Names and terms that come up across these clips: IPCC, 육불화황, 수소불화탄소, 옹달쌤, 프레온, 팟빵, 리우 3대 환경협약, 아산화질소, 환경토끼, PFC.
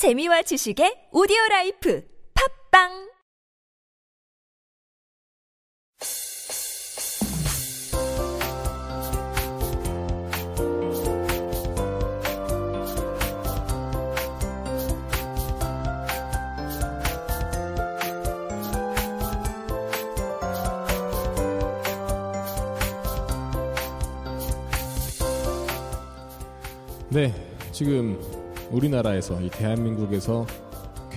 재미와 지식의 오디오라이프 팟빵 네, 지금 우리나라에서 이 대한민국에서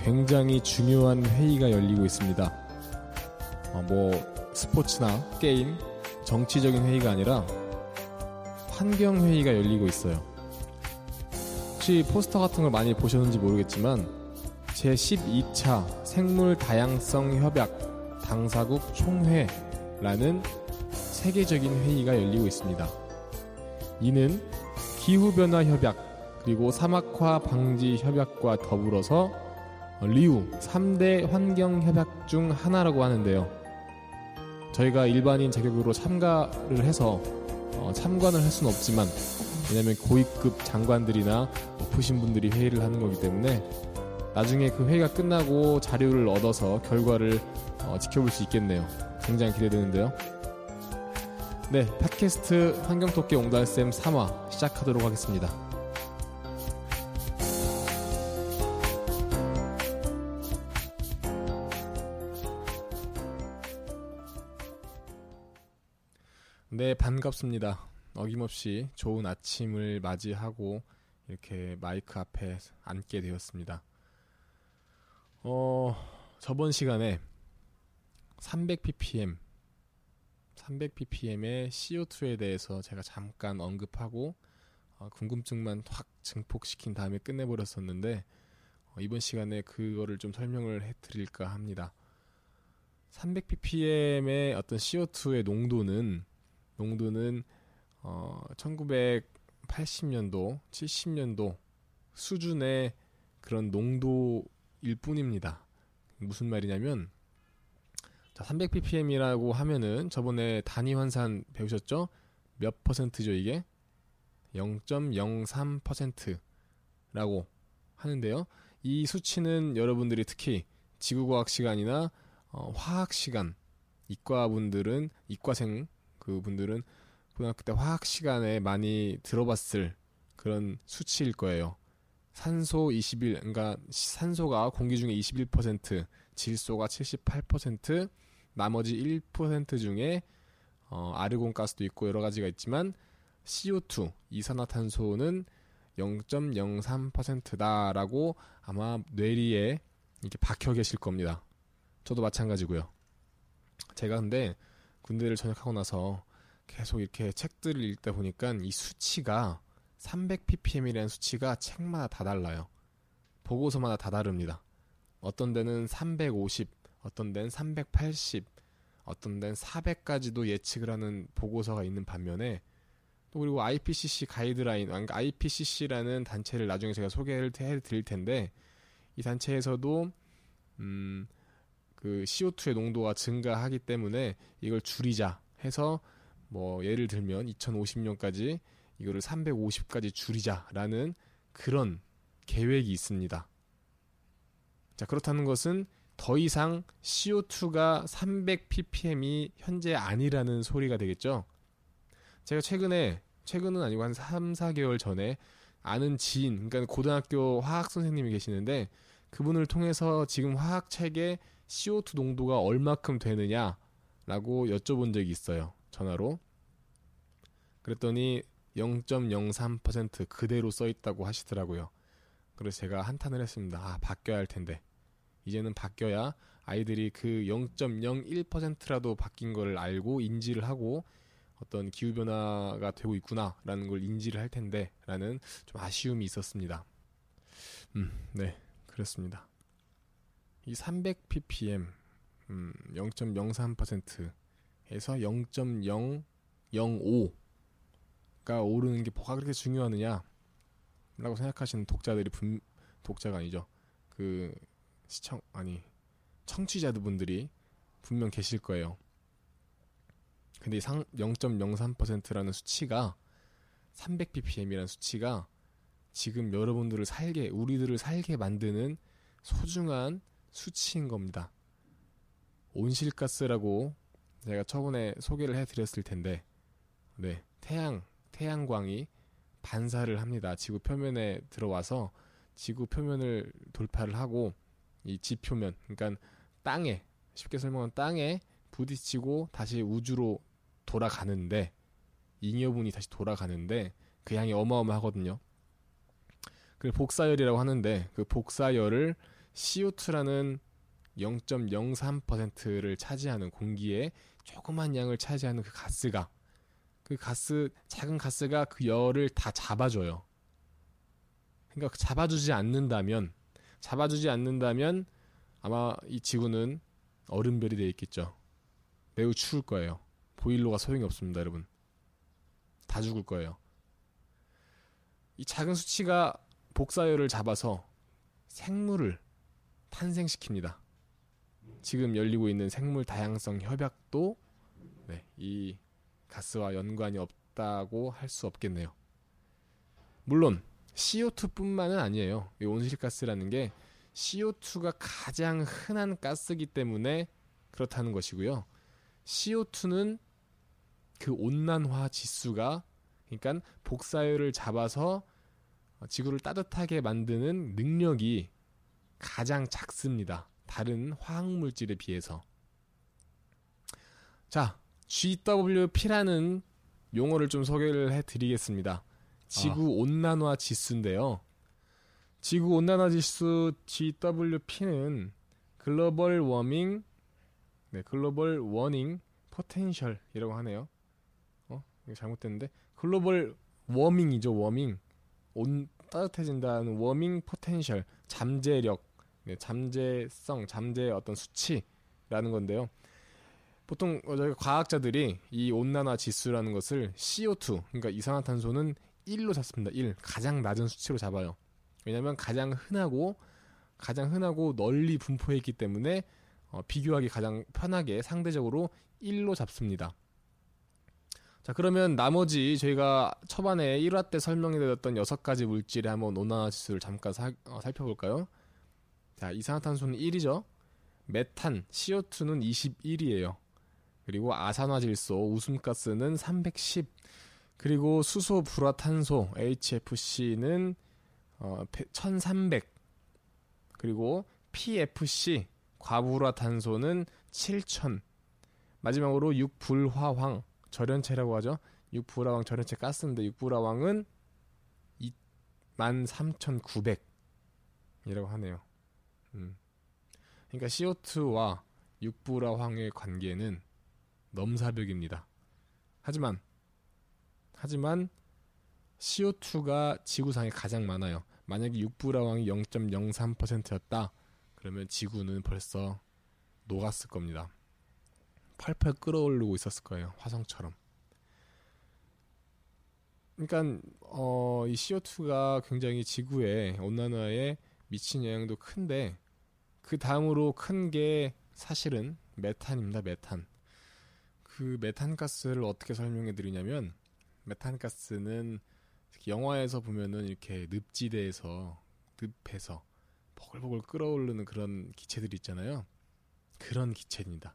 굉장히 중요한 회의가 열리고 있습니다. 뭐 스포츠나 게임, 정치적인 회의가 아니라 환경 회의가 열리고 있어요. 혹시 포스터 같은 걸 많이 보셨는지 모르겠지만 제12차 생물 다양성 협약 당사국 총회라는 세계적인 회의가 열리고 있습니다. 이는 기후변화 협약 그리고 사막화 방지 협약과 더불어서 리우 3대 환경협약 중 하나라고 하는데요. 저희가 일반인 자격으로 참가를 해서 참관을 할 수는 없지만 왜냐하면 고위급 장관들이나 높으신 분들이 회의를 하는 거기 때문에 나중에 그 회의가 끝나고 자료를 얻어서 결과를 지켜볼 수 있겠네요. 굉장히 기대되는데요. 네, 팟캐스트 환경토끼 옹달쌤 3화 시작하도록 하겠습니다. 네, 반갑습니다. 어김없이 좋은 아침을 맞이하고 이렇게 마이크 앞에 앉게 되었습니다. 저번 시간에 300ppm의 CO2에 대해서 제가 잠깐 언급하고 궁금증만 확 증폭시킨 다음에 끝내버렸었는데 이번 시간에 그거를 좀 설명을 해드릴까 합니다. 300ppm의 어떤 CO2의 농도는 1980년도, 70년도 수준의 그런 농도일 뿐입니다. 무슨 말이냐면 300ppm이라고 하면은 저번에 단위 환산 배우셨죠? 몇 퍼센트죠 이게? 0.03%라고 하는데요. 이 수치는 여러분들이 특히 지구과학 시간이나 화학 시간, 이과생 그분들은 고등학교 때 화학 시간에 많이 들어봤을 그런 수치일 거예요. 그러니까 산소가 공기 중에 21%, 질소가 78%, 나머지 1% 중에 아르곤가스도 있고 여러 가지가 있지만 CO2, 이산화탄소는 0.03%다라고 아마 뇌리에 이렇게 박혀 계실 겁니다. 저도 마찬가지고요. 제가 근데 군대를 전역하고 나서 계속 이렇게 책들을 읽다 보니까 이 수치가 300ppm이라는 수치가 책마다 다 달라요. 보고서마다 다 다릅니다. 어떤 데는 350, 어떤 데는 380, 어떤 데는 400까지도 예측을 하는 보고서가 있는 반면에 또 그리고 IPCC 가이드라인, 그러니까 IPCC라는 단체를 나중에 제가 소개를 해드릴 텐데 이 단체에서도 그 CO2의 농도가 증가하기 때문에 이걸 줄이자 해서 뭐 예를 들면 2050년까지 이거를 350까지 줄이자라는 그런 계획이 있습니다. 자, 그렇다는 것은 더 이상 CO2가 300ppm이 현재 아니라는 소리가 되겠죠. 제가 최근은 아니고 한 3, 4개월 전에 아는 지인, 그러니까 고등학교 화학 선생님이 계시는데 그분을 통해서 지금 화학책에 CO2 농도가 얼마큼 되느냐라고 여쭤본 적이 있어요. 전화로. 그랬더니 0.03% 그대로 써있다고 하시더라고요. 그래서 제가 한탄을 했습니다. 바뀌어야 할 텐데. 이제는 바뀌어야 아이들이 그 0.01%라도 바뀐 걸 알고 인지를 하고 어떤 기후변화가 되고 있구나라는 걸 인지를 할 텐데 라는 좀 아쉬움이 있었습니다. 네, 그렇습니다. 이 300ppm 0.03%에서 0.005 가 오르는 게 뭐가 그렇게 중요하느냐라고 생각하시는 독자가 아니죠. 그 청취자분들이 분명 계실 거예요. 근데 0.03%라는 수치가 300ppm이라는 수치가 지금 여러분들을 살게, 우리들을 살게 만드는 소중한 수치인 겁니다. 온실가스라고 제가 저번에 소개를 해드렸을 텐데, 네, 태양광이 반사를 합니다. 지구 표면에 들어와서 지구 표면을 돌파를 하고 이 지표면, 그러니까 땅에, 쉽게 설명하면 땅에 부딪히고 다시 우주로 돌아가는데, 잉여분이 다시 돌아가는데 그 양이 어마어마하거든요. 그 복사열이라고 하는데 그 복사열을 CO2라는 0.03%를 차지하는, 공기의 조그만 양을 차지하는 그 가스, 작은 가스가 그 열을 다 잡아줘요. 그러니까 잡아주지 않는다면 아마 이 지구는 얼음별이 되어 있겠죠. 매우 추울 거예요. 보일러가 소용이 없습니다, 여러분. 다 죽을 거예요. 이 작은 수치가 복사열을 잡아서 생물을 탄생시킵니다. 지금 열리고 있는 생물 다양성 협약도, 네, 이 가스와 연관이 없다고 할 수 없겠네요. 물론 CO2뿐만은 아니에요. 이 온실가스라는 게 CO2가 가장 흔한 가스이기 때문에 그렇다는 것이고요. CO2는 그 온난화 지수가, 그러니까 복사열을 잡아서 지구를 따뜻하게 만드는 능력이 가장 작습니다. 다른 화학물질에 비해서. 자, GWP라는 용어를 좀 소개를 해드리겠습니다. 지구온난화 지수인데요. 지구온난화 지수 GWP는 글로벌 워밍 포텐셜이라고 하네요. 이거 잘못됐는데. 글로벌 워밍이죠, 워밍. 따뜻해진다는 워밍 포텐셜, 잠재력, 네, 잠재성, 잠재의 어떤 수치라는 건데요. 보통 저희 과학자들이 이 온난화 지수라는 것을 CO2, 그러니까 이산화탄소는 1로 잡습니다. 1. 가장 낮은 수치로 잡아요. 왜냐하면 가장 흔하고 널리 분포해 있기 때문에 비교하기 가장 편하게 상대적으로 1로 잡습니다. 자, 그러면 나머지 저희가 초반에 1화 때 설명해드렸던 6가지 물질의 한번 온난화 지수를 잠깐 살펴볼까요? 자, 이산화탄소는 1이죠. 메탄, CO2는 21이에요. 그리고 아산화질소, 웃음가스는 310. 그리고 수소, 불화탄소, HFC는 1300. 그리고 PFC, 과불화탄소는 7000. 마지막으로 육불화황, 절연체라고 하죠. 육불화황, 절연체 가스인데 육불화황은 13900이라고 하네요. 그러니까 CO2와 육불화황의 관계는 넘사벽입니다. 하지만 CO2가 지구상에 가장 많아요. 만약에 육불화황이 0.03%였다. 그러면 지구는 벌써 녹았을 겁니다. 펄펄 끓어오르고 있었을 거예요. 화성처럼. 그러니까 이 CO2가 굉장히 지구의 온난화에 미친 영향도 큰데, 그 다음으로 큰 게 사실은 메탄입니다. 메탄. 그 메탄가스를 어떻게 설명해 드리냐면, 메탄가스는 영화에서 보면은 이렇게 늪지대에서, 늪에서 보글보글 끓어오르는 그런 기체들이 있잖아요. 그런 기체입니다.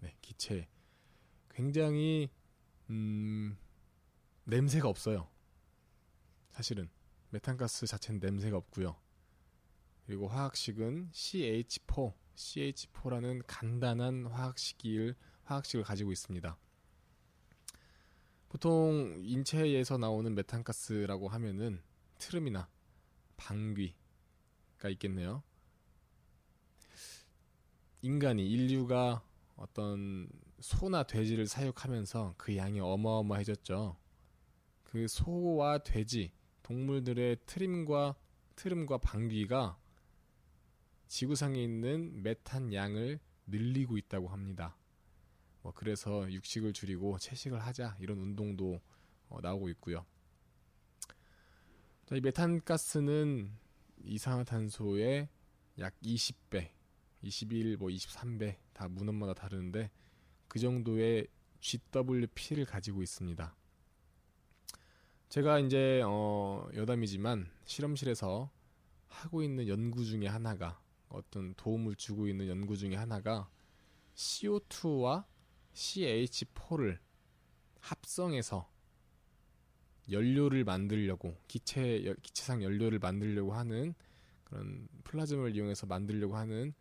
네, 기체. 굉장히 냄새가 없어요. 사실은 메탄가스 자체는 냄새가 없고요. 그리고 화학식은 CH4라는 간단한 화학식을 가지고 있습니다. 보통 인체에서 나오는 메탄가스라고 하면은 트름이나 방귀가 있겠네요. 인류가 어떤 소나 돼지를 사육하면서 그 양이 어마어마해졌죠. 그 소와 돼지, 동물들의 트름과 방귀가 지구상에 있는 메탄 양을 늘리고 있다고 합니다. 뭐 그래서 육식을 줄이고 채식을 하자, 이런 운동도 나오고 있고요. 자, 이 메탄가스는 이산화탄소의 약 20배, 21, 뭐 23배, 다 문헌마다 다르는데 그 정도의 GWP를 가지고 있습니다. 제가 이제 여담이지만 실험실에서 하고 있는 연구 중에 하나가, 어떤 도움을 주고 있는 연구 중에 하나가 CO2와 CH4를 합성해서 연료를 만들려고, 기체상 연료를 만들려고 하는, 그런 플라즘을 이용해서 만들려고 하는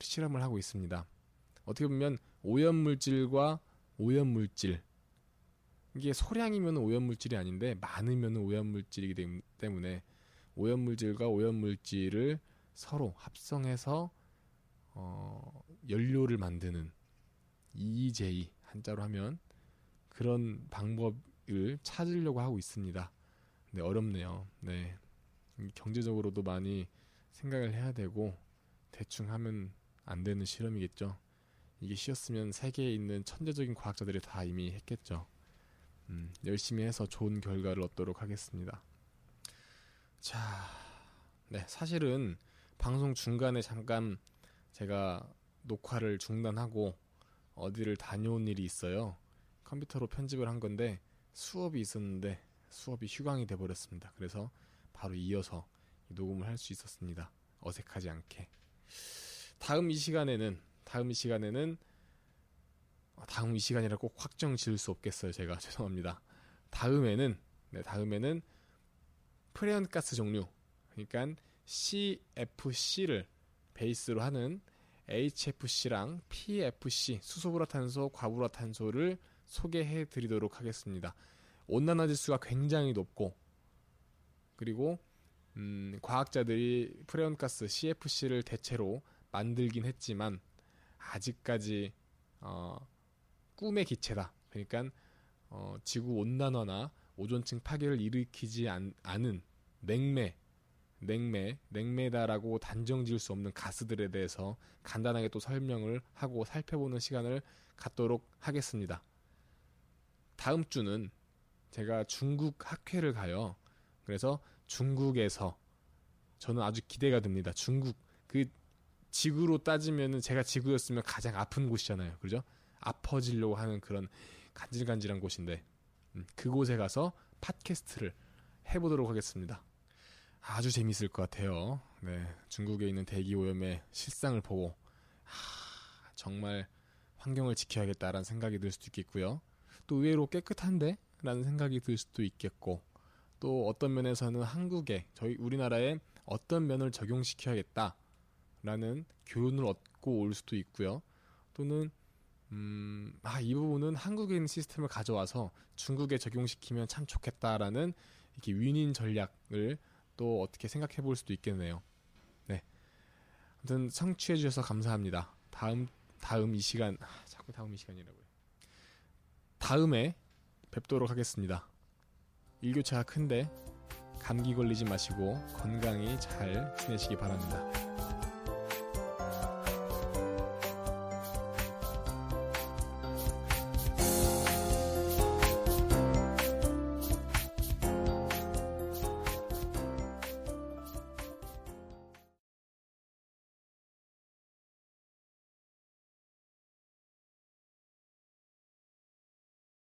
실험을 하고 있습니다. 어떻게 보면 오염물질과 오염물질, 이게 소량이면 오염물질이 아닌데 많으면 오염물질이기 때문에 오염물질과 오염물질을 서로 합성해서 연료를 만드는, EEJ 한자로 하면, 그런 방법을 찾으려고 하고 있습니다. 근데 어렵네요. 네, 경제적으로도 많이 생각을 해야 되고 대충 하면 안 되는 실험이겠죠. 이게 쉬웠으면 세계에 있는 천재적인 과학자들이 다 이미 했겠죠. 열심히 해서 좋은 결과를 얻도록 하겠습니다. 자, 네, 사실은 방송 중간에 잠깐 제가 녹화를 중단하고 어디를 다녀온 일이 있어요. 컴퓨터로 편집을 한 건데 수업이 있었는데 수업이 휴강이 돼버렸습니다. 그래서 바로 이어서 녹음을 할 수 있었습니다. 어색하지 않게. 다음 이 시간이라 꼭 확정 지을 수 없겠어요. 제가 죄송합니다. 다음에는 프레온가스 종류, 그러니까 CFC를 베이스로 하는 HFC랑 PFC, 수소불화탄소, 과불화탄소를 소개해 드리도록 하겠습니다. 온난화 지수가 굉장히 높고, 그리고 과학자들이 프레온가스 CFC를 대체로 만들긴 했지만 아직까지 꿈의 기체다. 그러니까 지구 온난화나 오존층 파괴를 일으키지 않은 냉매다라고 단정 지을 수 없는 가스들에 대해서 간단하게 또 설명을 하고 살펴보는 시간을 갖도록 하겠습니다. 다음 주는 제가 중국 학회를 가요. 그래서 중국에서, 저는 아주 기대가 됩니다. 중국, 그 지구로 따지면은, 제가 지구였으면 가장 아픈 곳이잖아요. 그죠? 아퍼지려고 하는 그런 간질간질한 곳인데, 그곳에 가서 팟캐스트를 해보도록 하겠습니다. 아주 재밌을 것 같아요. 네, 중국에 있는 대기오염의 실상을 보고 정말 환경을 지켜야겠다라는 생각이 들 수도 있겠고요. 또 의외로 깨끗한데? 라는 생각이 들 수도 있겠고, 또 어떤 면에서는 한국에, 저희 우리나라에 어떤 면을 적용시켜야겠다라는 교훈을 얻고 올 수도 있고요. 또는 이 부분은 한국에 있는 시스템을 가져와서 중국에 적용시키면 참 좋겠다라는 이렇게 윈윈 전략을 또 어떻게 생각해 볼 수도 있겠네요. 네, 아무튼 청취해 주셔서 감사합니다. 다음 이 시간, 자꾸 다음 이 시간이라고요. 다음에 뵙도록 하겠습니다. 일교차가 큰데 감기 걸리지 마시고 건강히 잘 지내시기 바랍니다.